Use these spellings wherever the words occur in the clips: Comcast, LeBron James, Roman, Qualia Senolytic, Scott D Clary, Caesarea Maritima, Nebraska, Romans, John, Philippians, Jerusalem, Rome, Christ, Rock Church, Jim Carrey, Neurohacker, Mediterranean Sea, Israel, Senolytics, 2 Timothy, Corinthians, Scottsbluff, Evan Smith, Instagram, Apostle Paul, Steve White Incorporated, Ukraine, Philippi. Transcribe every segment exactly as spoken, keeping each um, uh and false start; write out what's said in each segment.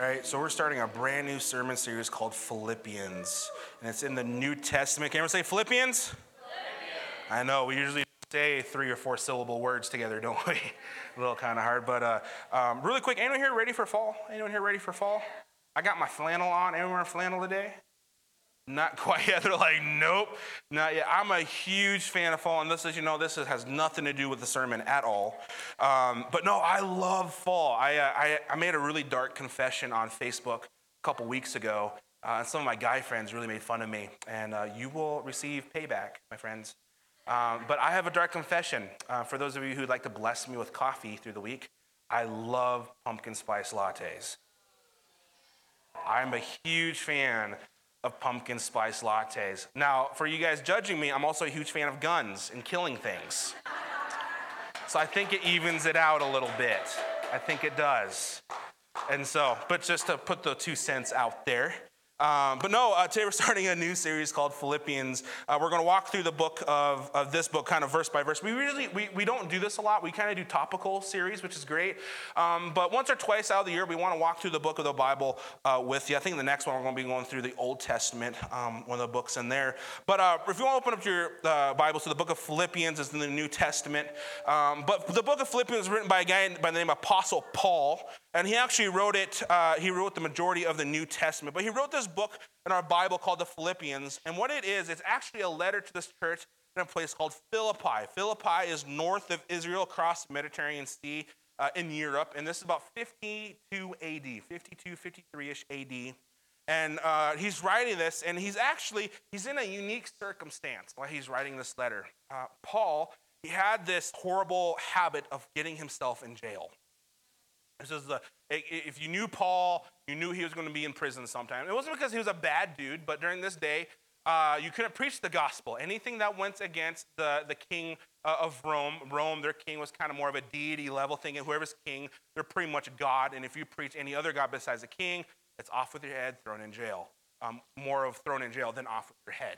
All right, so we're starting a brand new sermon series called Philippians, and it's in the New Testament. Can everyone say Philippians? Philippians. I know, we usually say three or four syllable words together, don't we? A little kind of hard, but uh, um, really quick, anyone here ready for fall? Anyone here ready for fall? I got my flannel on. Anyone wearing flannel today? Not quite yet. They're like, nope, not yet. I'm a huge fan of fall, and this, as you know, this has nothing to do with the sermon at all. Um, but no, I love fall. I, uh, I I made a really dark confession on Facebook a couple weeks ago, uh, and some of my guy friends really made fun of me. And uh, you will receive payback, my friends. Um, but I have a dark confession uh, for those of you who'd like to bless me with coffee through the week. I love pumpkin spice lattes. I'm a huge fan of pumpkin spice lattes. Now, for you guys judging me, I'm also a huge fan of guns and killing things. So I think it evens it out a little bit. I think it does. And so, but just to put the two cents out there. Um, but no, uh, today we're starting a new series called Philippians. Uh, we're going to walk through the book of, of this book, kind of verse by verse. We really we, we don't do this a lot. We kind of do topical series, which is great. Um, but once or twice out of the year, we want to walk through the book of the Bible uh, with you. I think the next one we're going to be going through the Old Testament, um, one of the books in there. But uh, if you want to open up your uh, Bibles to the book of Philippians, it's in the New Testament. Um, but the book of Philippians is written by a guy by the name of Apostle Paul, and he actually wrote it. Uh, he wrote the majority of the New Testament, but he wrote this book in our Bible called the Philippians, and what it is, it's actually a letter to this church in a place called Philippi. Philippi is north of Israel, across the Mediterranean Sea uh, in Europe, and this is about fifty-two A D, fifty-two, fifty-three-ish A D, and uh, he's writing this, and he's actually, he's in a unique circumstance while he's writing this letter. Uh, Paul, he had this horrible habit of getting himself in jail. This is the, if you knew Paul, you knew he was going to be in prison sometime. It wasn't because he was a bad dude, but during this day, uh, you couldn't preach the gospel. Anything that went against the, the king of Rome, Rome, their king was kind of more of a deity level thing. And whoever's king, they're pretty much God. And if you preach any other God besides the king, it's off with your head, thrown in jail. Um, more of thrown in jail than off with your head.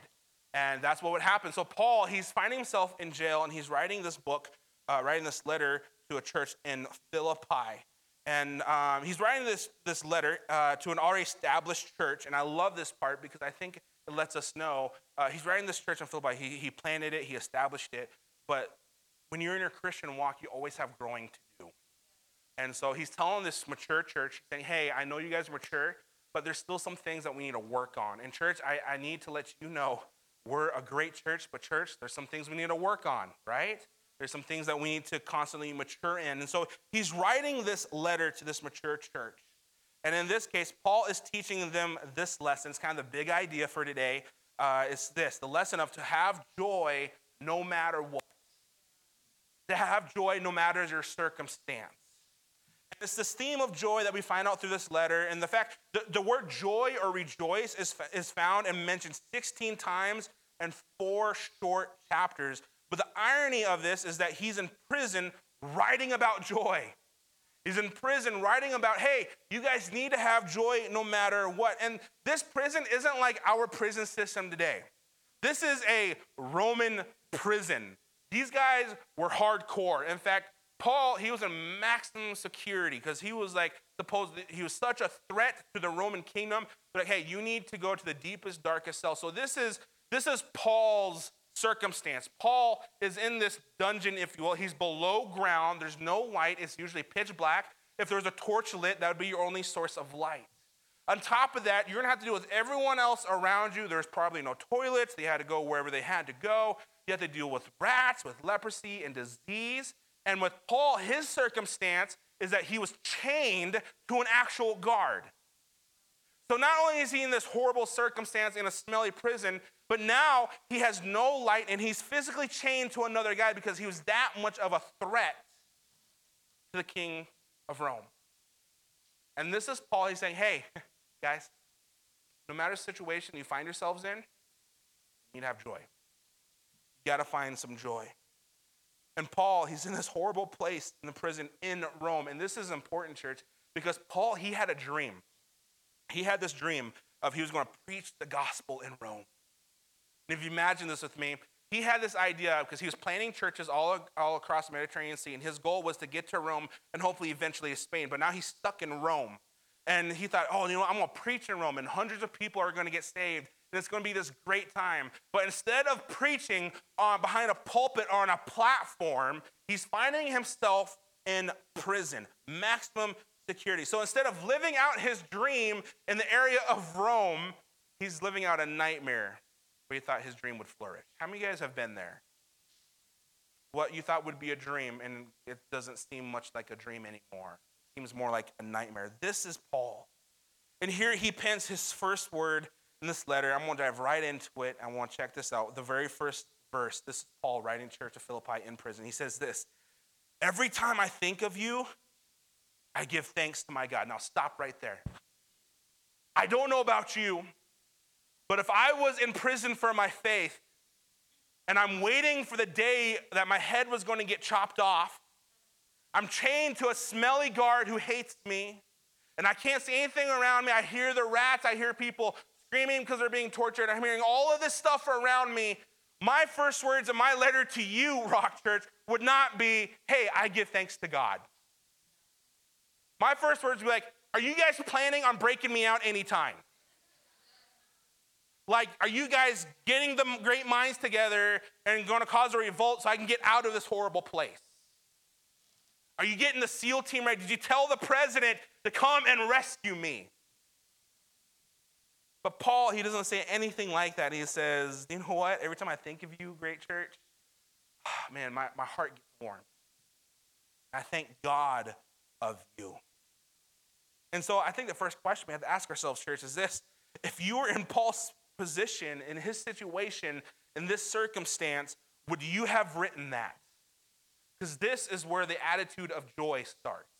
And that's what would happen. So Paul, he's finding himself in jail, and he's writing this book, uh, writing this letter to a church in Philippi. And um, he's writing this this letter uh, to an already established church. And I love this part because I think it lets us know. Uh, he's writing this church in Philippi. He, he planted it. He established it. But when you're in your Christian walk, you always have growing to do. And so he's telling this mature church, saying, hey, I know you guys are mature, but there's still some things that we need to work on. And church, I, I need to let you know we're a great church, but church, there's some things we need to work on, right? There's some things that we need to constantly mature in. And so he's writing this letter to this mature church. And in this case, Paul is teaching them this lesson. It's kind of the big idea for today. Uh, it's this, the lesson of to have joy no matter what. To have joy no matter your circumstance. And it's this theme of joy that we find out through this letter. And the fact, the, the word joy or rejoice is, is found and mentioned sixteen times in four short chapters. But the irony of this is that he's in prison writing about joy. He's in prison writing about, hey, you guys need to have joy no matter what. And this prison isn't like our prison system today. This is a Roman prison. These guys were hardcore. In fact, Paul, he was in maximum security because he was like, supposed he was such a threat to the Roman kingdom. But like, hey, you need to go to the deepest, darkest cell. So this is this is Paul's circumstance. Paul is in this dungeon, if you will. He's below ground. There's no light. It's usually pitch black. If there was a torch lit, that would be your only source of light. On top of that, you're going to have to deal with everyone else around you. There's probably no toilets. They had to go wherever they had to go. You have to deal with rats, with leprosy and disease. And with Paul, his circumstance is that he was chained to an actual guard. So not only is he in this horrible circumstance in a smelly prison, but now he has no light and he's physically chained to another guy because he was that much of a threat to the king of Rome. And this is Paul. He's saying, hey, guys, no matter the situation you find yourselves in, you need to have joy. You got to find some joy. And Paul, he's in this horrible place in the prison in Rome. And this is important, church, because Paul, he had a dream. He had this dream of he was going to preach the gospel in Rome. And if you imagine this with me, he had this idea because he was planning churches all, all across the Mediterranean Sea, and his goal was to get to Rome and hopefully eventually Spain. But now he's stuck in Rome. And he thought, oh, you know what? I'm going to preach in Rome, and hundreds of people are going to get saved, and it's going to be this great time. But instead of preaching on behind a pulpit or on a platform, he's finding himself in prison, maximum security. So instead of living out his dream in the area of Rome, he's living out a nightmare where he thought his dream would flourish. How many of you guys have been there? What you thought would be a dream, and it doesn't seem much like a dream anymore. It seems more like a nightmare. This is Paul. And here he pens his first word in this letter. I'm going to dive right into it. I want to check this out. The very first verse, this is Paul writing to the church of Philippi in prison. He says this, every time I think of you, I give thanks to my God. Now stop right there. I don't know about you, but if I was in prison for my faith and I'm waiting for the day that my head was going to get chopped off, I'm chained to a smelly guard who hates me, and I can't see anything around me. I hear the rats. I hear people screaming because they're being tortured. I'm hearing all of this stuff around me. My first words in my letter to you, Rock Church, would not be, hey, I give thanks to God. My first words would be like, are you guys planning on breaking me out anytime? Like, are you guys getting the great minds together and going to cause a revolt so I can get out of this horrible place? Are you getting the SEAL team ready? Did you tell the president to come and rescue me? But Paul, he doesn't say anything like that. He says, you know what? Every time I think of you, great church, man, my, my heart gets warm. I thank God of you. And so I think the first question we have to ask ourselves, church, is this. If you were in Paul's position, in his situation, in this circumstance, would you have written that? Because this is where the attitude of joy starts.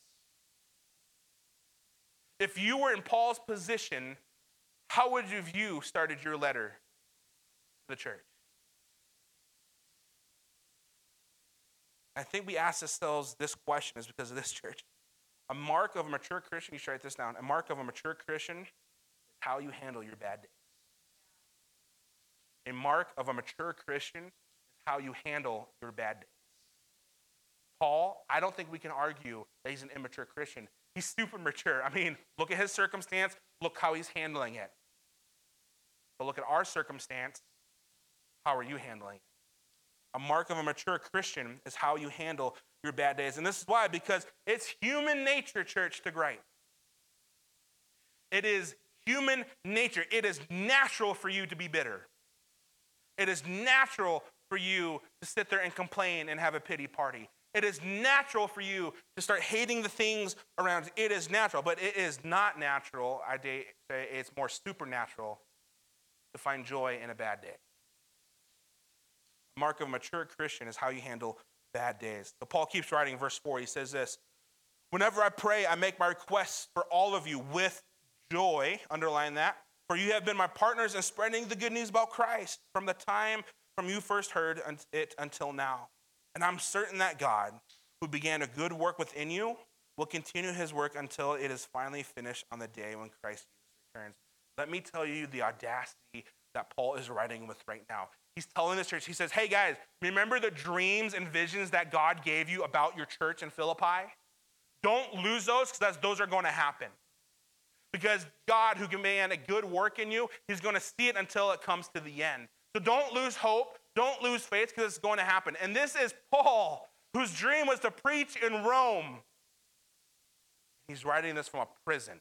If you were in Paul's position, how would you have you started your letter to the church? I think we ask ourselves this question is because of this church. A mark of a mature Christian, you should write this down, a mark of a mature Christian is how you handle your bad days. A mark of a mature Christian is how you handle your bad days. Paul, I don't think we can argue that he's an immature Christian. He's super mature. I mean, look at his circumstance. Look how he's handling it. But look at our circumstance. How are you handling it? A mark of a mature Christian is how you handle your bad days. And this is why, because it's human nature, church, to gripe. It is human nature. It is natural for you to be bitter. It is natural for you to sit there and complain and have a pity party. It is natural for you to start hating the things around you. It is natural, but it is not natural. I say it's more supernatural to find joy in a bad day. The mark of a mature Christian is how you handle bad days. So Paul keeps writing in verse four. He says this, whenever I pray, I make my requests for all of you with joy. Underline that. For you have been my partners in spreading the good news about Christ from the time from you first heard it until now. And I'm certain that God, who began a good work within you, will continue his work until it is finally finished on the day when Christ Jesus returns. Let me tell you the audacity that Paul is writing with right now. He's telling this church, he says, hey guys, remember the dreams and visions that God gave you about your church in Philippi? Don't lose those, because those are going to happen. Because God, who began a good work in you, he's going to see it until it comes to the end. So don't lose hope. Don't lose faith, because it's going to happen. And this is Paul, whose dream was to preach in Rome. He's writing this from a prison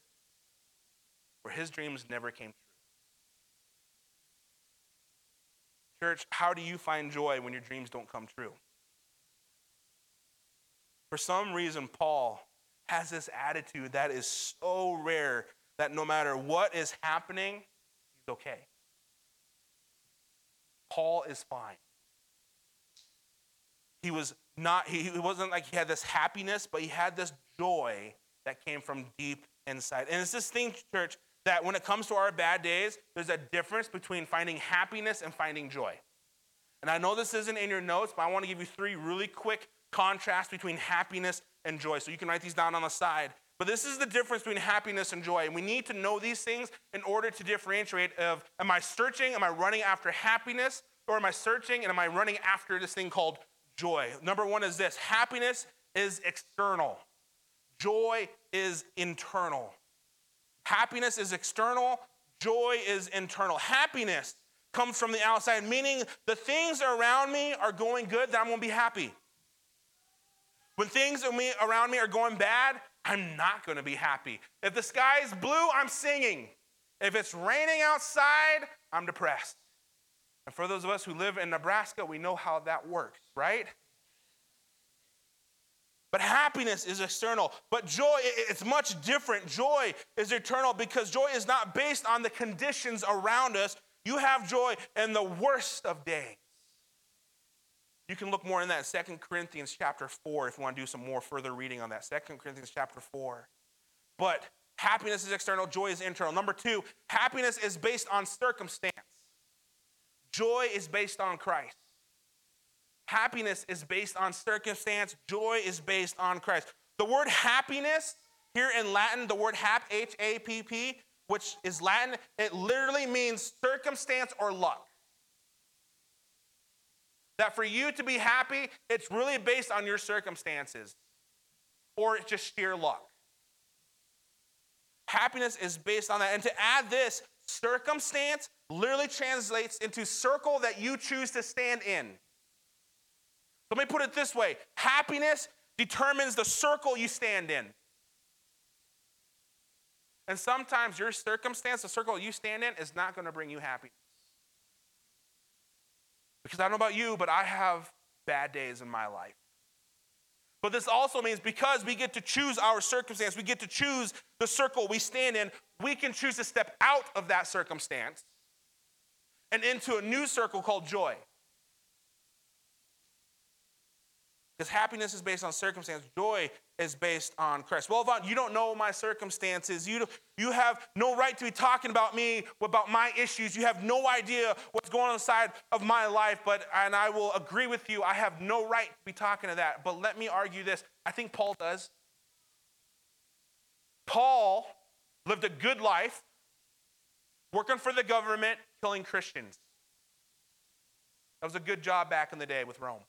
where his dreams never came true. Church, how do you find joy when your dreams don't come true? For some reason, Paul has this attitude that is so rare that no matter what is happening, he's okay. Paul is fine. He was not, he, he wasn't like he had this happiness, but he had this joy that came from deep inside. And it's this thing, church, that when it comes to our bad days, there's a difference between finding happiness and finding joy. And I know this isn't in your notes, but I want to give you three really quick contrasts between happiness and joy. So you can write these down on the side. But this is the difference between happiness and joy. And we need to know these things in order to differentiate of, am I searching, am I running after happiness? Or am I searching and am I running after this thing called joy? Number one is this, happiness is external. Joy is internal. Happiness is external. Joy is internal. Happiness comes from the outside, meaning the things around me are going good, then I'm going to be happy. When things around me are going bad, I'm not going to be happy. If the sky is blue, I'm singing. If it's raining outside, I'm depressed. And for those of us who live in Nebraska, we know how that works, right? But happiness is external. But joy, it's much different. Joy is eternal because joy is not based on the conditions around us. You have joy in the worst of days. You can look more in that in Second Corinthians chapter four if you want to do some more further reading on that. Second Corinthians chapter four. But happiness is external. Joy is internal. Number two, happiness is based on circumstance. Joy is based on Christ. Happiness is based on circumstance. Joy is based on Christ. The word happiness here in Latin, the word hap, H A P P, which is Latin, it literally means circumstance or luck. That for you to be happy, it's really based on your circumstances or it's just sheer luck. Happiness is based on that. And to add this, circumstance literally translates into circle that you choose to stand in. Let me put it this way. Happiness determines the circle you stand in. And sometimes your circumstance, the circle you stand in, is not going to bring you happiness. Because I don't know about you, but I have bad days in my life. But this also means because we get to choose our circumstance, we get to choose the circle we stand in, we can choose to step out of that circumstance and into a new circle called joy. Because happiness is based on circumstance. Joy is based on Christ. Well, Vaughn, you don't know my circumstances. You, you have no right to be talking about me, about my issues. You have no idea what's going on inside of my life. But and I will agree with you. I have no right to be talking to that. But let me argue this. I think Paul does. Paul lived a good life, working for the government, killing Christians. That was a good job back in the day with Rome.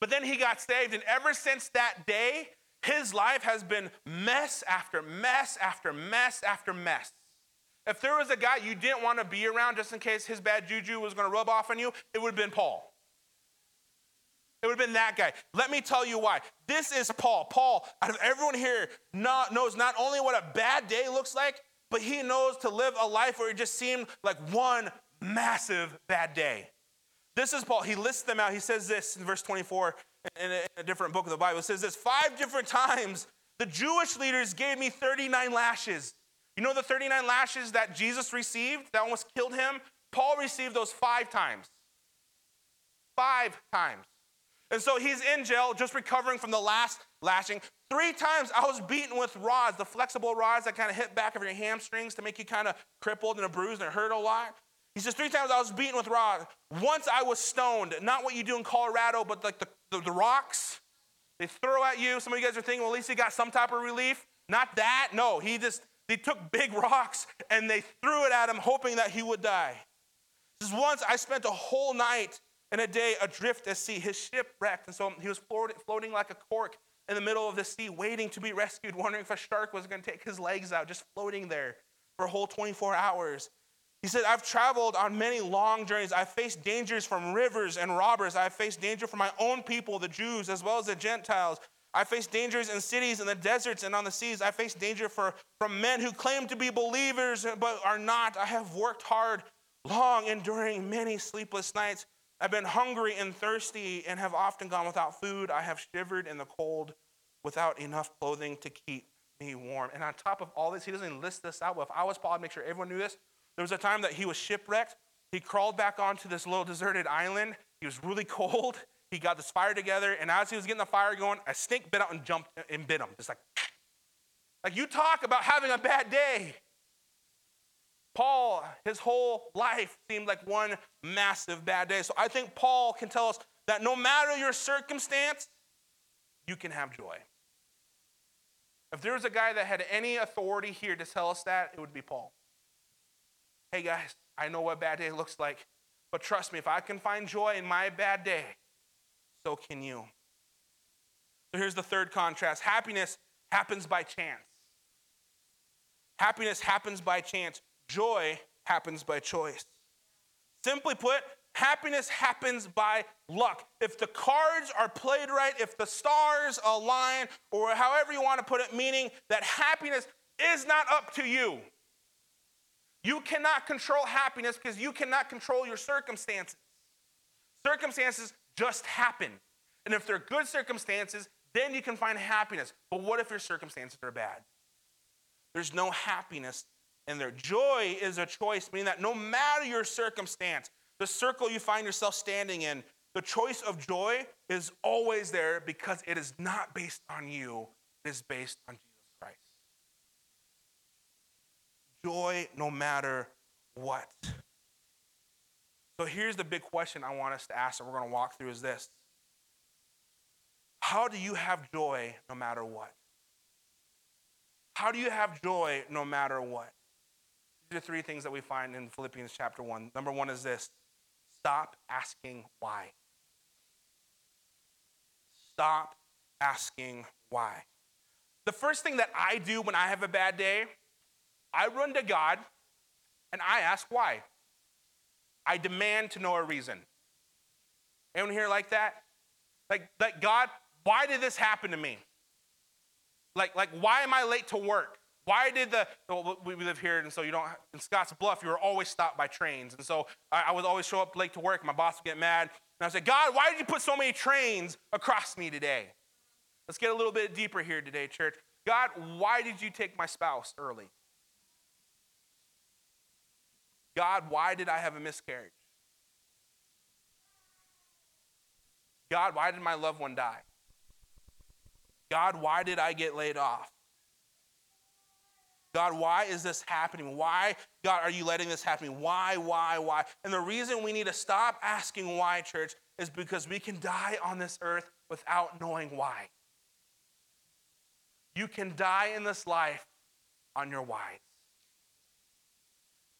But then he got saved, and ever since that day, his life has been mess after mess after mess after mess. If there was a guy you didn't want to be around just in case his bad juju was going to rub off on you, it would have been Paul. It would have been that guy. Let me tell you why. This is Paul. Paul, out of everyone here, not, knows not only what a bad day looks like, but he knows to live a life where it just seemed like one massive bad day. This is Paul. He lists them out. He says this in verse twenty-four in a, in a different book of the Bible. It says this, five different times the Jewish leaders gave me thirty-nine lashes. You know the thirty-nine lashes that Jesus received that almost killed him? Paul received those five times. Five times. And so he's in jail just recovering from the last lashing. Three times I was beaten with rods, the flexible rods that kind of hit back of your hamstrings to make you kind of crippled and bruised and hurt a lot. He says, three times I was beaten with rods. Once I was stoned. Not what you do in Colorado, but like the, the, the rocks they throw at you. Some of you guys are thinking, well, at least he got some type of relief. Not that. No, he just, they took big rocks and they threw it at him, hoping that he would die. He says, once I spent a whole night and a day adrift at sea. His ship wrecked. And so he was floating like a cork in the middle of the sea, waiting to be rescued, wondering if a shark was going to take his legs out, just floating there for a whole twenty-four hours. He said, I've traveled on many long journeys. I've faced dangers from rivers and robbers. I've faced danger from my own people, the Jews, as well as the Gentiles. I faced dangers in cities, in the deserts, and on the seas. I faced danger for, from men who claim to be believers but are not. I have worked hard, long, enduring many sleepless nights. I've been hungry and thirsty and have often gone without food. I have shivered in the cold without enough clothing to keep me warm. And on top of all this, he doesn't list this out. Well, if I was Paul, I'd make sure everyone knew this. There was a time that he was shipwrecked. He crawled back onto this little deserted island. He was really cold. He got this fire together. And as he was getting the fire going, a snake bit out and jumped and bit him. Just like, like you talk about having a bad day. Paul, his whole life seemed like one massive bad day. So I think Paul can tell us that no matter your circumstance, you can have joy. If there was a guy that had any authority here to tell us that, it would be Paul. Hey guys, I know what bad day looks like, but trust me, if I can find joy in my bad day, so can you. So here's the third contrast. Happiness happens by chance. Happiness happens by chance. Joy happens by choice. Simply put, happiness happens by luck. If the cards are played right, if the stars align, or however you want to put it, meaning that happiness is not up to you. You cannot control happiness because you cannot control your circumstances. Circumstances just happen. And if they're good circumstances, then you can find happiness. But what if your circumstances are bad? There's no happiness in there. Joy is a choice, meaning that no matter your circumstance, the circle you find yourself standing in, the choice of joy is always there because it is not based on you. It is based on Jesus Christ. Joy no matter what. So here's the big question I want us to ask, and we're going to walk through, is this. How do you have joy no matter what? How do you have joy no matter what? These are three things that we find in Philippians chapter one. Number one is this. Stop asking why. Stop asking why. The first thing that I do when I have a bad day, I run to God and I ask why. I demand to know a reason. Anyone here like that? Like, like God, why did this happen to me? Like, like why am I late to work? Why did the, well, we live here, and so you don't, in Scottsbluff, you were always stopped by trains. And so I, I would always show up late to work, and my boss would get mad. And I'd say, God, why did you put so many trains across me today? Let's get a little bit deeper here today, church. God, why did you take my spouse early? God, why did I have a miscarriage? God, why did my loved one die? God, why did I get laid off? God, why is this happening? Why, God, are you letting this happen? Why, why, why? And the reason we need to stop asking why, church, is because we can die on this earth without knowing why. You can die in this life on your whys.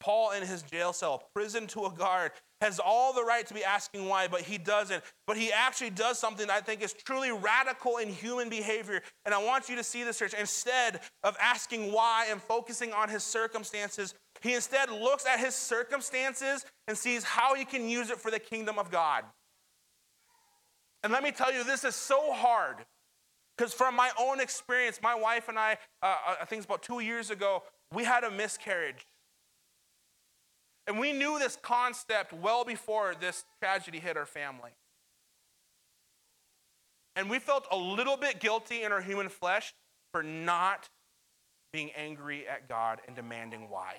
Paul in his jail cell, prison to a guard, has all the right to be asking why, but he doesn't. But he actually does something that I think is truly radical in human behavior. And I want you to see this, church. Instead of asking why and focusing on his circumstances, he instead looks at his circumstances and sees how he can use it for the kingdom of God. And let me tell you, this is so hard. Because from my own experience, my wife and I, uh, I think it's about two years ago, we had a miscarriage. And we knew this concept well before this tragedy hit our family. And we felt a little bit guilty in our human flesh for not being angry at God and demanding why.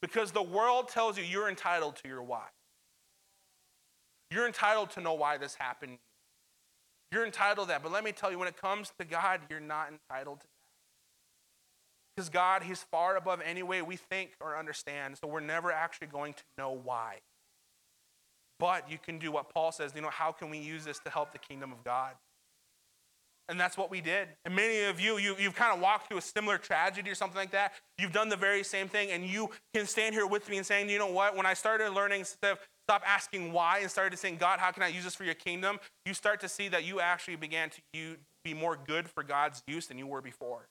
Because the world tells you you're entitled to your why. You're entitled to know why this happened. You're entitled to that. But let me tell you, when it comes to God, you're not entitled to that. Because God, he's far above any way we think or understand, so we're never actually going to know why. But you can do what Paul says, you know, how can we use this to help the kingdom of God? And that's what we did. And many of you, you you've kind of walked through a similar tragedy or something like that. You've done the very same thing, and you can stand here with me and saying, you know what, when I started learning stuff, stop asking why and started saying, God, how can I use this for your kingdom? You start to see that you actually began to you be more good for God's use than you were before.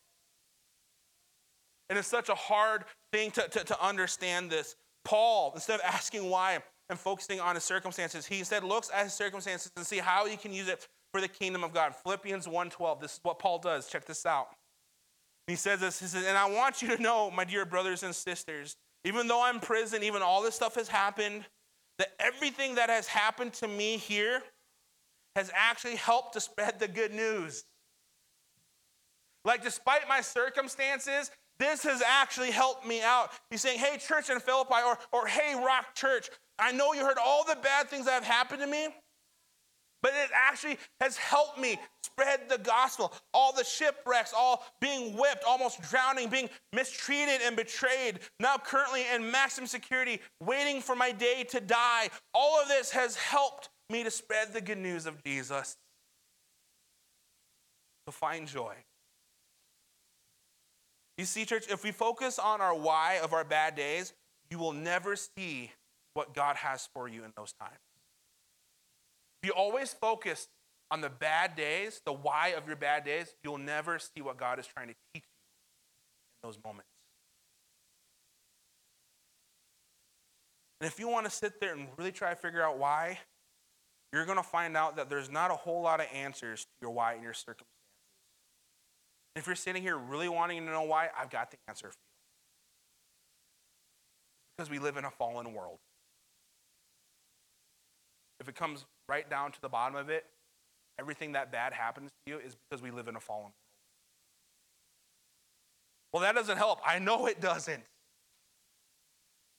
And it's such a hard thing to, to, to understand this. Paul, instead of asking why and focusing on his circumstances, he instead looks at his circumstances and see how he can use it for the kingdom of God. Philippians one twelve, this is what Paul does. Check this out. He says this, he says, and I want you to know, my dear brothers and sisters, even though I'm in prison, even all this stuff has happened, that everything that has happened to me here has actually helped to spread the good news. Like, despite my circumstances, this has actually helped me out. He's saying, hey, church in Philippi, or, or hey, Rock Church, I know you heard all the bad things that have happened to me, but it actually has helped me spread the gospel. All the shipwrecks, all being whipped, almost drowning, being mistreated and betrayed, now currently in maximum security, waiting for my day to die. All of this has helped me to spread the good news of Jesus. To find joy. You see, church, if we focus on our why of our bad days, you will never see what God has for you in those times. If you always focus on the bad days, the why of your bad days, you'll never see what God is trying to teach you in those moments. And if you want to sit there and really try to figure out why, you're going to find out that there's not a whole lot of answers to your why and your circumstances. And if you're sitting here really wanting to know why, I've got the answer for you. Because we live in a fallen world. If it comes right down to the bottom of it, everything that bad happens to you is because we live in a fallen world. Well, that doesn't help. I know it doesn't.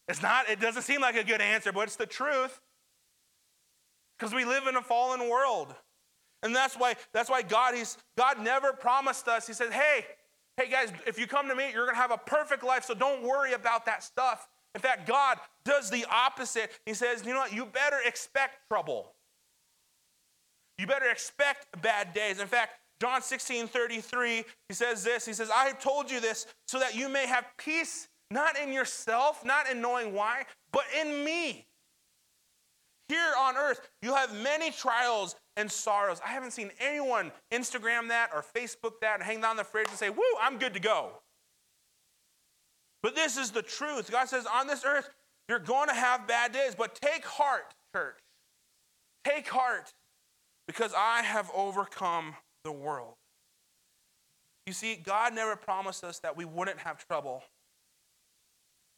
It's not, it doesn't seem like a good answer, but it's the truth. Because we live in a fallen world. And that's why, that's why God, he's, God never promised us. He said, hey, hey guys, if you come to me, you're going to have a perfect life, so don't worry about that stuff. In fact, God does the opposite. He says, you know what? You better expect trouble. You better expect bad days. In fact, John sixteen thirty-three, he says this. He says, I have told you this so that you may have peace, not in yourself, not in knowing why, but in me. Here on earth, you have many trials and sorrows. I haven't seen anyone Instagram that or Facebook that and hang down the fridge and say, woo, I'm good to go. But this is the truth. God says, on this earth, you're going to have bad days, but take heart, church. Take heart, because I have overcome the world. You see, God never promised us that we wouldn't have trouble,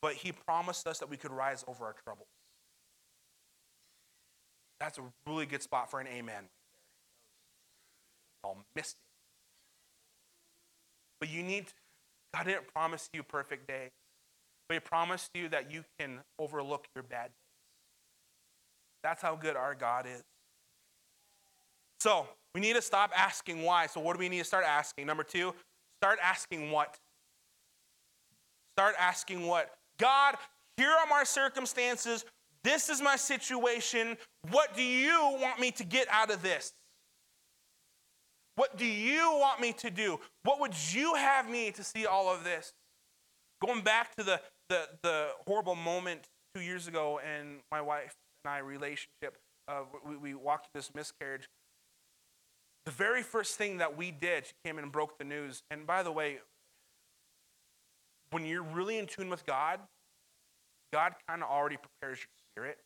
but he promised us that we could rise over our trouble. That's a really good spot for an amen. Y'all missed it. But you need, God didn't promise you perfect days, but he promised you that you can overlook your bad days. That's how good our God is. So we need to stop asking why. So what do we need to start asking? Number two, start asking what? Start asking what? God, here are my circumstances. This is my situation. What do you want me to get out of this? What do you want me to do? What would you have me to see all of this? Going back to the, the, the horrible moment two years ago in my wife and I relationship, uh, we, we walked this miscarriage. The very first thing that we did, she came in and broke the news. And by the way, when you're really in tune with God, God kind of already prepares your spirit.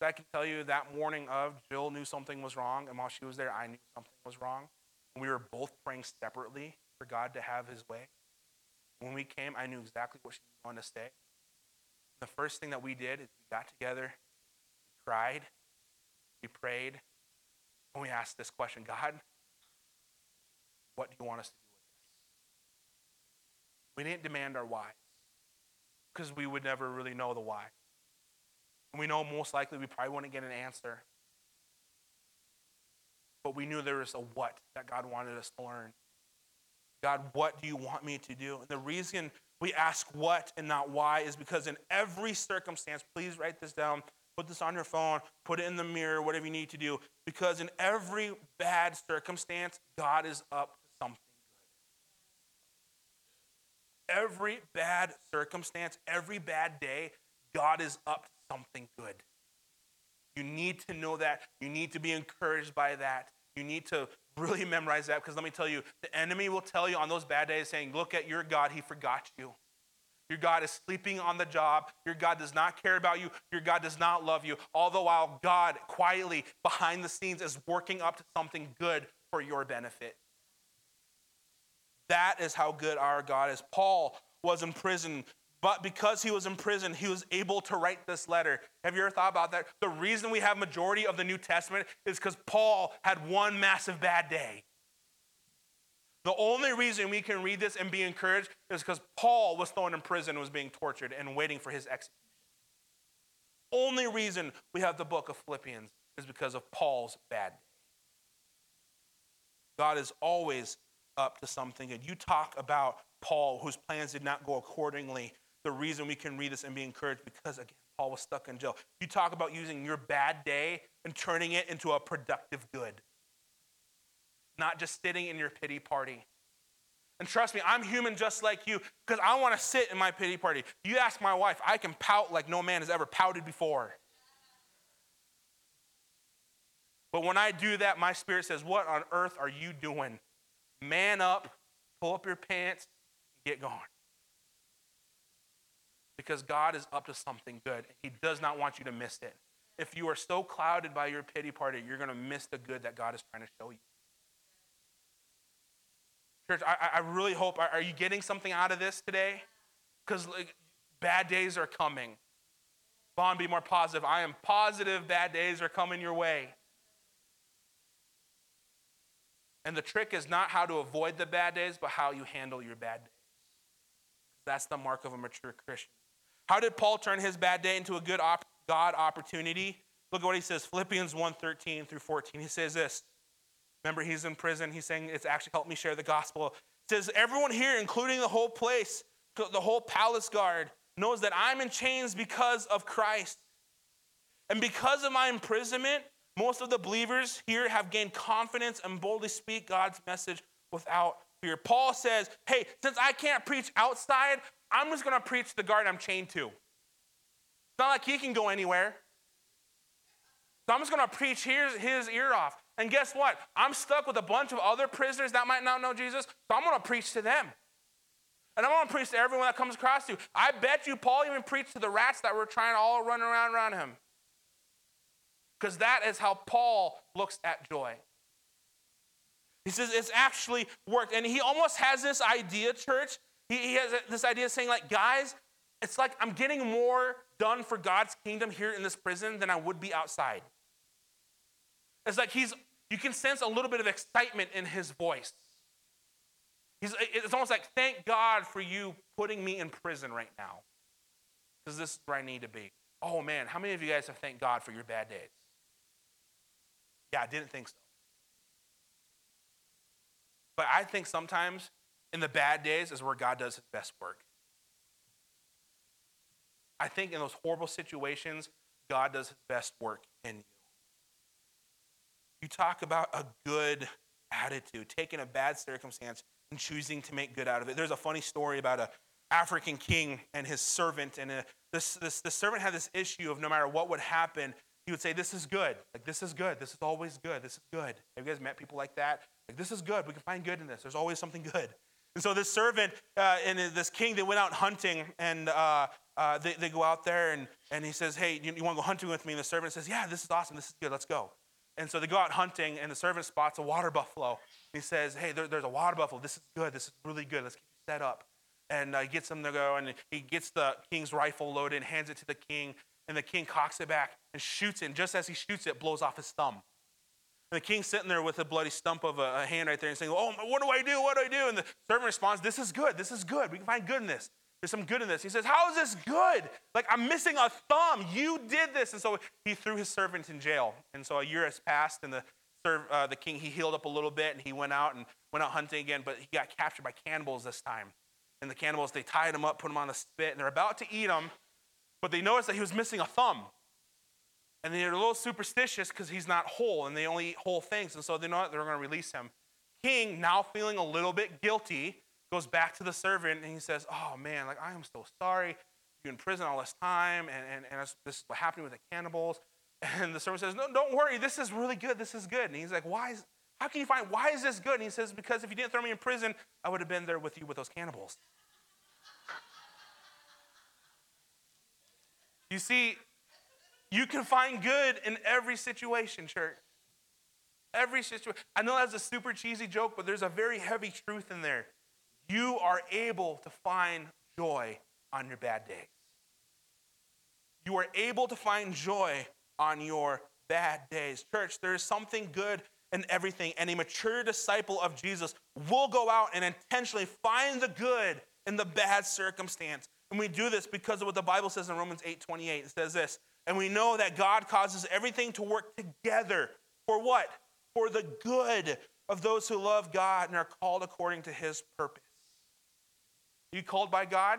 I can tell you that morning of, Jill knew something was wrong, and while she was there, I knew something was wrong. We were both praying separately for God to have his way. When we came, I knew exactly what she was going to say. The first thing that we did is we got together, we cried, we prayed, and we asked this question, God, what do you want us to do with this? We didn't demand our why, because we would never really know the why. We know most likely we probably wouldn't get an answer. But we knew there was a what that God wanted us to learn. God, what do you want me to do? And the reason we ask what and not why is because in every circumstance, please write this down, put this on your phone, put it in the mirror, whatever you need to do. Because in every bad circumstance, God is up to something good. Every bad circumstance, every bad day, God is up to something good. You need to know that. You need to be encouraged by that. You need to really memorize that, because let me tell you, the enemy will tell you on those bad days saying, look at your God, he forgot you. Your God is sleeping on the job. Your God does not care about you. Your God does not love you. All the while, God quietly behind the scenes is working up to something good for your benefit. That is how good our God is. Paul was in prison. But because he was in prison, he was able to write this letter. Have you ever thought about that? The reason we have majority of the New Testament is because Paul had one massive bad day. The only reason we can read this and be encouraged is because Paul was thrown in prison and was being tortured and waiting for his execution. Only reason we have the book of Philippians is because of Paul's bad day. God is always up to something. And you talk about Paul, whose plans did not go accordingly. The reason we can read this and be encouraged, because again, Paul was stuck in jail. You talk about using your bad day and turning it into a productive good. Not just sitting in your pity party. And trust me, I'm human just like you, because I want to sit in my pity party. You ask my wife, I can pout like no man has ever pouted before. But when I do that, my spirit says, what on earth are you doing? Man up, pull up your pants, get gone. Because God is up to something good. He does not want you to miss it. If you are so clouded by your pity party, you're going to miss the good that God is trying to show you. Church, I, I really hope, are you getting something out of this today? Because like, bad days are coming. Vaughn, be more positive. I am positive bad days are coming your way. And the trick is not how to avoid the bad days, but how you handle your bad days. That's the mark of a mature Christian. How did Paul turn his bad day into a good op- God opportunity? Look at what he says, Philippians one, thirteen through fourteen. He says this. Remember, he's in prison. He's saying, it's actually helped me share the gospel. It says, everyone here, including the whole place, the whole palace guard, knows that I'm in chains because of Christ. And because of my imprisonment, most of the believers here have gained confidence and boldly speak God's message without fear. Paul says, hey, since I can't preach outside, I'm just going to preach the guard I'm chained to. It's not like he can go anywhere. So I'm just going to preach his, his ear off. And guess what? I'm stuck with a bunch of other prisoners that might not know Jesus, so I'm going to preach to them. And I'm going to preach to everyone that comes across you. I bet you Paul even preached to the rats that were trying to all run around around him. Because that is how Paul looks at joy. He says it's actually worked. And he almost has this idea, church. He, he has this idea of saying, like, guys, it's like I'm getting more done for God's kingdom here in this prison than I would be outside. It's like he's, you can sense a little bit of excitement in his voice. He's, it's almost like, thank God for you putting me in prison right now. Because this is where I need to be. Oh, man, how many of you guys have thanked God for your bad days? Yeah, I didn't think so. But I think sometimes in the bad days is where God does his best work. I think in those horrible situations, God does his best work in you. You talk about a good attitude, taking a bad circumstance and choosing to make good out of it. There's a funny story about an African king and his servant. And a, this, this, the servant had this issue of no matter what would happen, he would say, this is good. Like, this is good. This is always good. This is good. Have you guys met people like that? Like, this is good. We can find good in this. There's always something good. And so this servant uh, and this king, they went out hunting. And uh, uh, they, they go out there. And, and he says, hey, you, you want to go hunting with me? And the servant says, yeah, this is awesome. This is good. Let's go. And so they go out hunting, and the servant spots a water buffalo. He says, hey, there, there's a water buffalo. This is good. This is really good. Let's get you set up. And uh, he gets them to go, and he gets the king's rifle loaded and hands it to the king. And the king cocks it back and shoots it. And just as he shoots it, blows off his thumb. And the king's sitting there with a bloody stump of a, a hand right there and saying, oh, what do I do? What do I do? And the servant responds, this is good. This is good. We can find good in this. There's some good in this. He says, how is this good? Like, I'm missing a thumb. You did this. And so he threw his servant in jail. And so a year has passed, and the serv- uh, the king, he healed up a little bit, and he went out and went out hunting again, but he got captured by cannibals this time. And the cannibals, they tied him up, put him on the spit, and they're about to eat him, but they noticed that he was missing a thumb. And they're a little superstitious because he's not whole, and they only eat whole things. And so they know that they're going to release him. King, now feeling a little bit guilty, goes back to the servant, and he says, oh, man, like, I am so sorry. You're in prison all this time, and, and, and this is what happened with the cannibals. And the servant says, no, don't worry. This is really good. This is good. And he's like, why is, how can you find, why is this good? And he says, because if you didn't throw me in prison, I would have been there with you with those cannibals. You see, you can find good in every situation, church. Every situation. I know that's a super cheesy joke, but there's a very heavy truth in there. You are able to find joy on your bad days. You are able to find joy on your bad days. Church, there is something good in everything, and a mature disciple of Jesus will go out and intentionally find the good in the bad circumstance. And we do this because of what the Bible says in Romans eight twenty-eight. It says this, and we know that God causes everything to work together. For what? For the good of those who love God and are called according to his purpose. Are you called by God?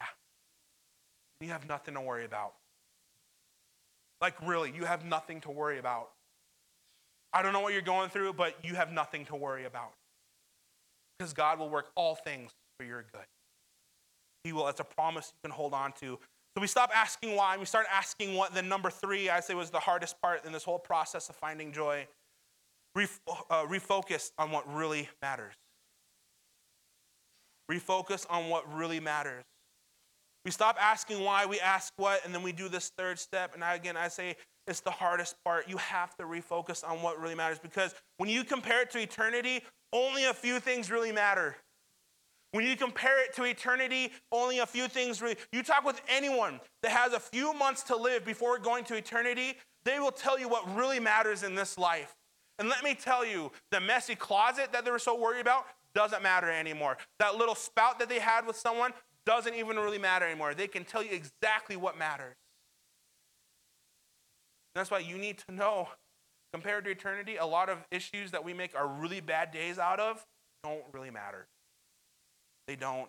Yeah. You have nothing to worry about. Like, really, you have nothing to worry about. I don't know what you're going through, but you have nothing to worry about. Because God will work all things for your good. He will. That's a promise you can hold on to. So we stop asking why, and we start asking what. Then number three, I say, was the hardest part in this whole process of finding joy. Ref, uh, refocus on what really matters. Refocus on what really matters. We stop asking why, we ask what, and then we do this third step. And I, again, I say it's the hardest part. You have to refocus on what really matters, because when you compare it to eternity, only a few things really matter. When you compare it to eternity, only a few things really... You talk with anyone that has a few months to live before going to eternity, they will tell you what really matters in this life. And let me tell you, the messy closet that they were so worried about doesn't matter anymore. That little spout that they had with someone doesn't even really matter anymore. They can tell you exactly what matters. That's why you need to know, compared to eternity, a lot of issues that we make our really bad days out of don't really matter. They don't.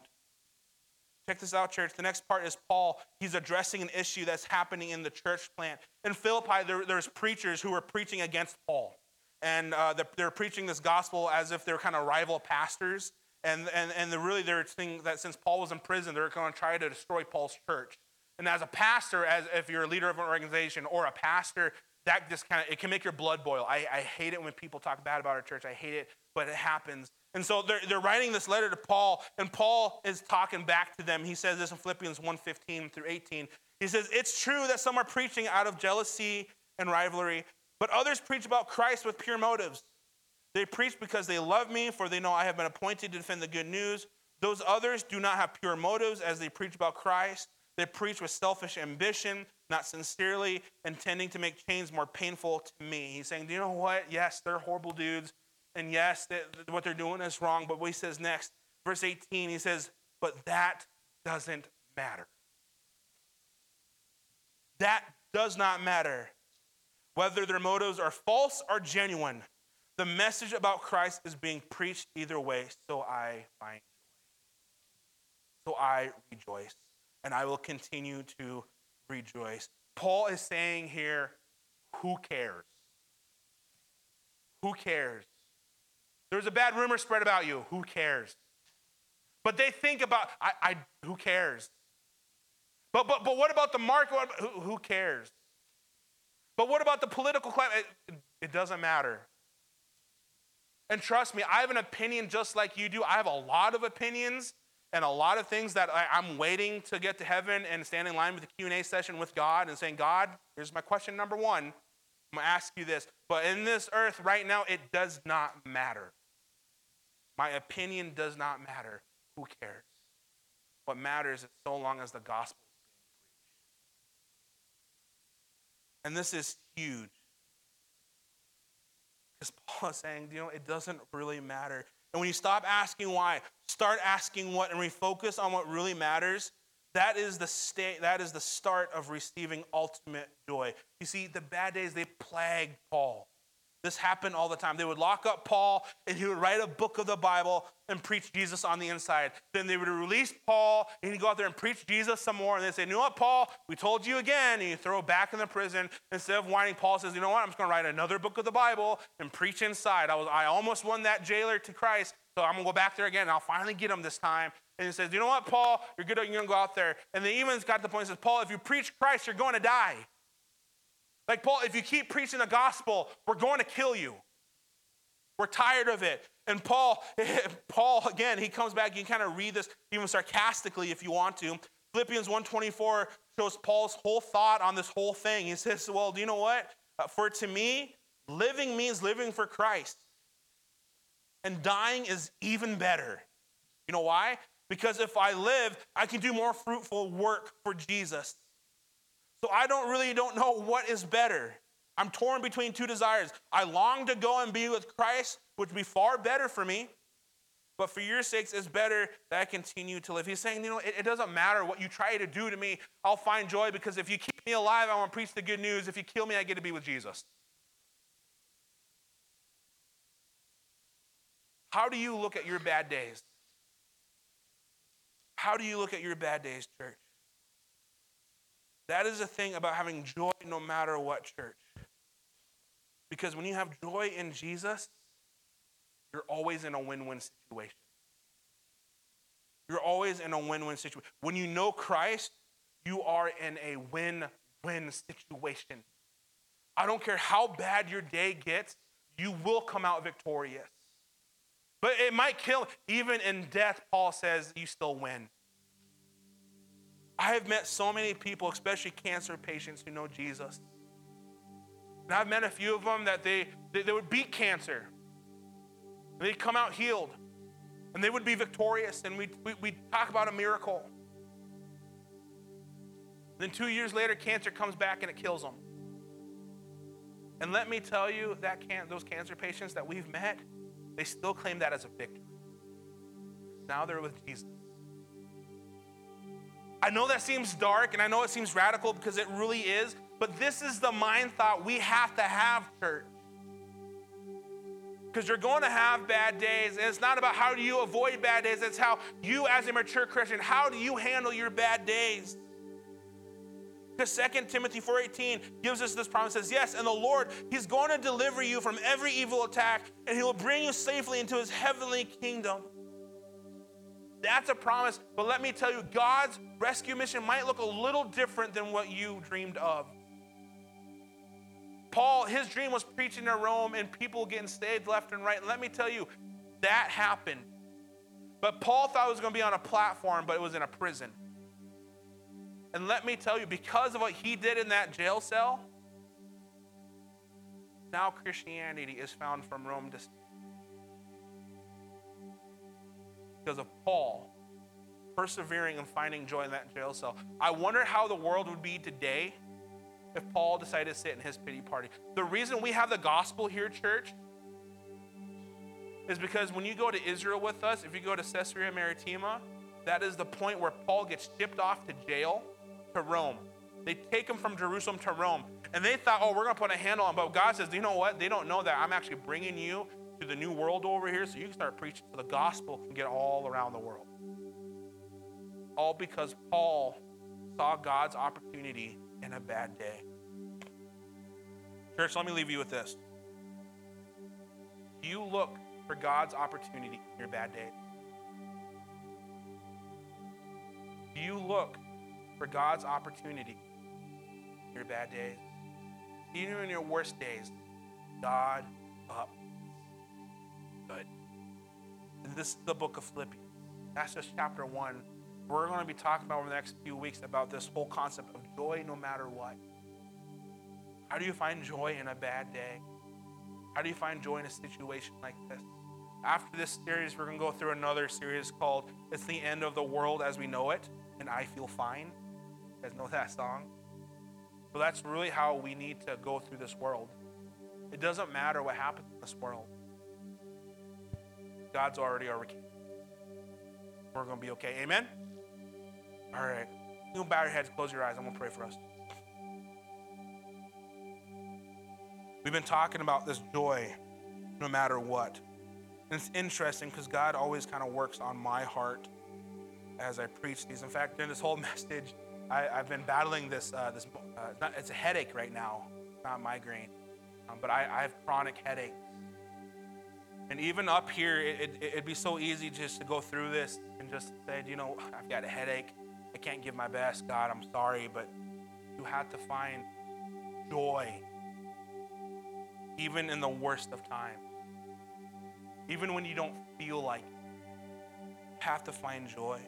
Check this out, church. The next part is Paul. He's addressing an issue that's happening in the church plant. In Philippi, there, there's preachers who were preaching against Paul. And uh, they're, they're preaching this gospel as if they're kind of rival pastors. And, and, and the, really they're saying that since Paul was in prison, they're going to try to destroy Paul's church. And as a pastor, as if you're a leader of an organization or a pastor, that just kind of, it can make your blood boil. I, I hate it when people talk bad about our church. I hate it, but it happens. And so they're, they're writing this letter to Paul, and Paul is talking back to them. He says this in Philippians one fifteen through eighteen. He says, it's true that some are preaching out of jealousy and rivalry, but others preach about Christ with pure motives. They preach because they love me, for they know I have been appointed to defend the good news. Those others do not have pure motives as they preach about Christ. They preach with selfish ambition, not sincerely, intending to make chains more painful to me. He's saying, do you know what? Yes, they're horrible dudes. And yes, they, what they're doing is wrong. But what he says next, verse eighteen, he says, but that doesn't matter. That does not matter. Whether their motives are false or genuine, the message about Christ is being preached either way. So I find joy. So I rejoice, and I will continue to rejoice. Paul is saying here, who cares? Who cares? There's a bad rumor spread about you. Who cares? But they think about, I, I who cares? But but but what about the market? Who, who cares? But what about the political climate? It, it doesn't matter. And trust me, I have an opinion just like you do. I have a lot of opinions and a lot of things that I, I'm waiting to get to heaven and stand in line with the Q and A session with God and saying, God, here's my question number one. I'm going to ask you this. But in this earth right now, it does not matter. My opinion does not matter. Who cares? What matters is so long as the gospel. And this is huge. Because Paul is saying, you know, it doesn't really matter. And when you stop asking why, start asking what, and refocus on what really matters, that is the state, that is the start of receiving ultimate joy. You see, the bad days, they plagued Paul. This happened all the time. They would lock up Paul, and he would write a book of the Bible and preach Jesus on the inside. Then they would release Paul, and he'd go out there and preach Jesus some more. And they'd say, you know what, Paul, we told you again. And you throw back in the prison. Instead of whining, Paul says, you know what, I'm just going to write another book of the Bible and preach inside. I was, I almost won that jailer to Christ, so I'm going to go back there again, and I'll finally get him this time. And he says, you know what, Paul, you're good. You're going to go out there. And they even got to the point, he says, Paul, if you preach Christ, you're going to die. Like, Paul, if you keep preaching the gospel, we're going to kill you. We're tired of it. And Paul, Paul again, he comes back. You can kind of read this even sarcastically if you want to. Philippians one twenty-four shows Paul's whole thought on this whole thing. He says, well, do you know what? For to me, living means living for Christ. And dying is even better. You know why? Because if I live, I can do more fruitful work for Jesus. So I don't really don't know what is better. I'm torn between two desires. I long to go and be with Christ, which would be far better for me. But for your sakes, it's better that I continue to live. He's saying, you know, it, it doesn't matter what you try to do to me. I'll find joy because if you keep me alive, I want to preach the good news. If you kill me, I get to be with Jesus. How do you look at your bad days? How do you look at your bad days, church? That is the thing about having joy no matter what, church. Because when you have joy in Jesus, you're always in a win-win situation. You're always in a win-win situation. When you know Christ, you are in a win-win situation. I don't care how bad your day gets, you will come out victorious. But it might kill. Even in death, Paul says, you still win. I have met so many people, especially cancer patients, who know Jesus. And I've met a few of them that they, they, they would beat cancer. And they'd come out healed. And they would be victorious. And we'd, we, we'd talk about a miracle. Then two years later, cancer comes back and it kills them. And let me tell you, that can, those cancer patients that we've met, they still claim that as a victory. Now they're with Jesus. I know that seems dark, and I know it seems radical because it really is, but this is the mind thought we have to have, church. Because you're going to have bad days, and it's not about how do you avoid bad days, it's how you as a mature Christian, how do you handle your bad days? Because Second Timothy four eighteen gives us this promise, says, yes, and the Lord, he's going to deliver you from every evil attack, and he will bring you safely into his heavenly kingdom. That's a promise, but let me tell you, God's rescue mission might look a little different than what you dreamed of. Paul, his dream was preaching to Rome and people getting saved left and right. And let me tell you, that happened. But Paul thought it was going to be on a platform, but it was in a prison. And let me tell you, because of what he did in that jail cell, now Christianity is found from Rome to because of Paul persevering and finding joy in that jail cell. I wonder how the world would be today if Paul decided to sit in his pity party. The reason we have the gospel here, church, is because when you go to Israel with us, if you go to Caesarea Maritima, that is the point where Paul gets shipped off to jail to Rome. They take him from Jerusalem to Rome. And they thought, oh, we're going to put a handle on. But God says, you know what? They don't know that I'm actually bringing you to the new world over here so you can start preaching so the gospel can get all around the world. All because Paul saw God's opportunity in a bad day. Church, let me leave you with this. You look for God's opportunity in your bad day. You look for God's opportunity in your bad days. Even in your worst days, God up good. And this is the book of Philippians. That's just chapter one. We're going to be talking about over the next few weeks about this whole concept of joy no matter what. How do you find joy in a bad day? How do you find joy in a situation like this? After this series, we're going to go through another series called It's the End of the World as We Know It, and I Feel Fine. You guys know that song? But that's really how we need to go through this world. It doesn't matter what happens in this world. God's already overcome. We're going to be okay. Amen? All right. You can bow your heads, close your eyes. I'm going to pray for us. We've been talking about this joy no matter what. And it's interesting because God always kind of works on my heart as I preach these. In fact, during this whole message, I, I've been battling this. Uh, this uh, not, it's a headache right now, not migraine. Um, but I, I have chronic headaches. And even up here, it, it, it'd be so easy just to go through this and just say, you know, I've got a headache. I can't give my best. God, I'm sorry. But you have to find joy even in the worst of times. Even when you don't feel like it, you have to find joy.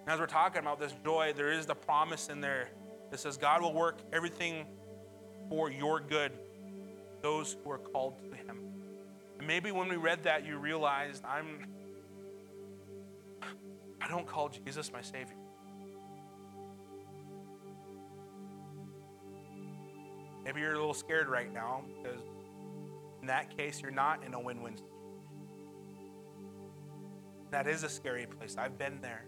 And as we're talking about this joy, there is the promise in there that says God will work everything for your good, those who are called to him. And maybe when we read that, you realized, I'm, I don't call Jesus my Savior. Maybe you're a little scared right now because in that case, you're not in a win-win situation. That is a scary place. I've been there.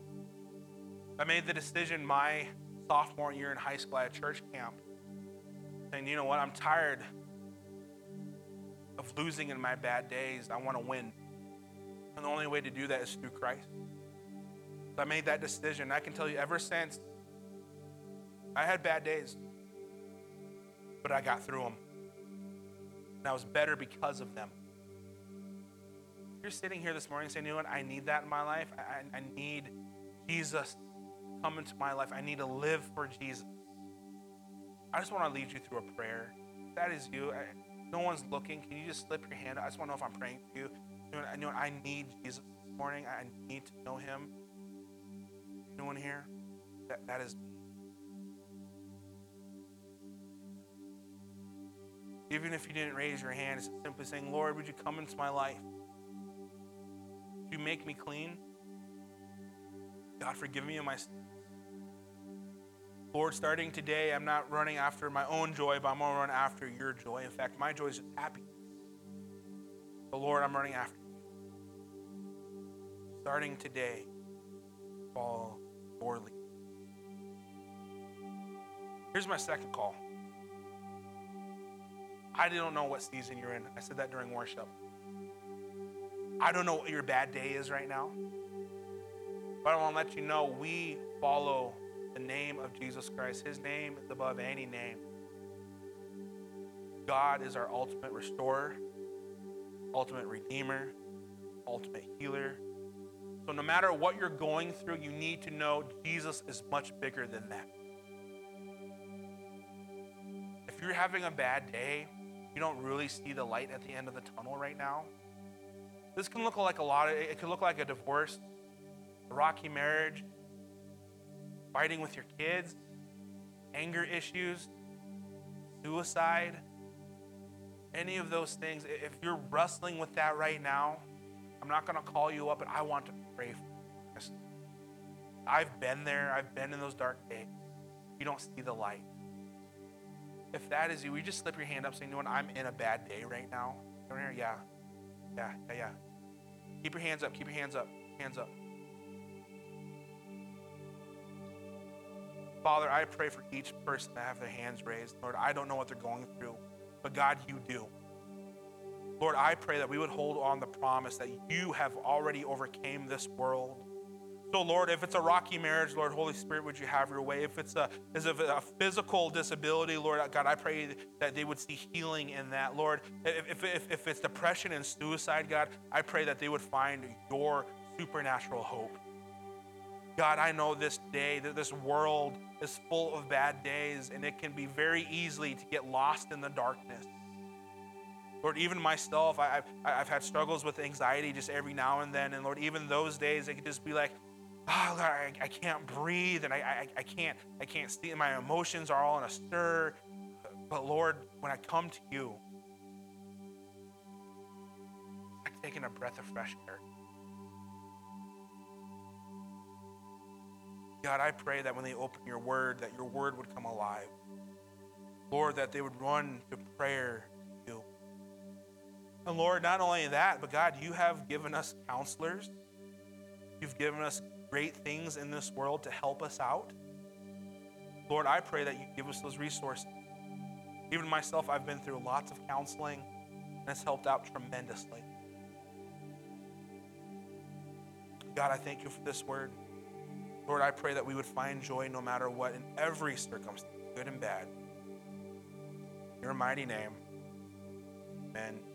I made the decision my sophomore year in high school at a church camp, saying, you know what, I'm tired of losing in my bad days. I want to win. And the only way to do that is through Christ. So I made that decision. I can tell you ever since, I had bad days, but I got through them. And I was better because of them. If you're sitting here this morning saying, you know what, I need that in my life. I, I need Jesus to come into my life. I need to live for Jesus. I just want to lead you through a prayer. If that is you, I, no one's looking. Can you just slip your hand out? I just want to know if I'm praying for you. You know, I know I need Jesus this morning. I need to know him. Anyone here? That, that is me. Even if you didn't raise your hand, it's simply saying, Lord, would you come into my life? Would you make me clean? God, forgive me of my sins. Lord, starting today, I'm not running after my own joy, but I'm going to run after your joy. In fact, my joy is just happiness. But Lord, I'm running after you. Starting today, follow your lead. Here's my second call. I don't know what season you're in. I said that during worship. I don't know what your bad day is right now. But I want to let you know, we follow the name of Jesus Christ. His name is above any name. God is our ultimate restorer, ultimate redeemer, ultimate healer. So no matter what you're going through, you need to know Jesus is much bigger than that. If you're having a bad day, you don't really see the light at the end of the tunnel right now. This can look like a lot of, it can look like a divorce, a rocky marriage, fighting with your kids, anger issues, suicide, any of those things. If you're wrestling with that right now, I'm not going to call you up, but I want to pray for you. I've been there. I've been in those dark days. You don't see the light. If that is you, we just slip your hand up saying, you know what, I'm in a bad day right now. Yeah, yeah, yeah, yeah. Keep your hands up. Keep your hands up. Hands up. Father, I pray for each person that have their hands raised. Lord, I don't know what they're going through, but God, you do. Lord, I pray that we would hold on the promise that you have already overcame this world. So, Lord, if it's a rocky marriage, Lord, Holy Spirit, would you have your way? If it's a, as if a physical disability, Lord, God, I pray that they would see healing in that. Lord, if, if, if it's depression and suicide, God, I pray that they would find your supernatural hope. God, I know this day, that this world is full of bad days, and it can be very easy to get lost in the darkness. Lord, even myself, I, I've, I've had struggles with anxiety just every now and then, and Lord, even those days, it could just be like, oh, God, I, I can't breathe, and I, I, I can't, I can't see, and my emotions are all in a stir. But Lord, when I come to you, I'm taking a breath of fresh air. God, I pray that when they open your word, that your word would come alive. Lord, that they would run to prayer to you. And Lord, not only that, but God, you have given us counselors. You've given us great things in this world to help us out. Lord, I pray that you give us those resources. Even myself, I've been through lots of counseling, and it's helped out tremendously. God, I thank you for this word. Lord, I pray that we would find joy no matter what, in every circumstance, good and bad. In your mighty name, amen.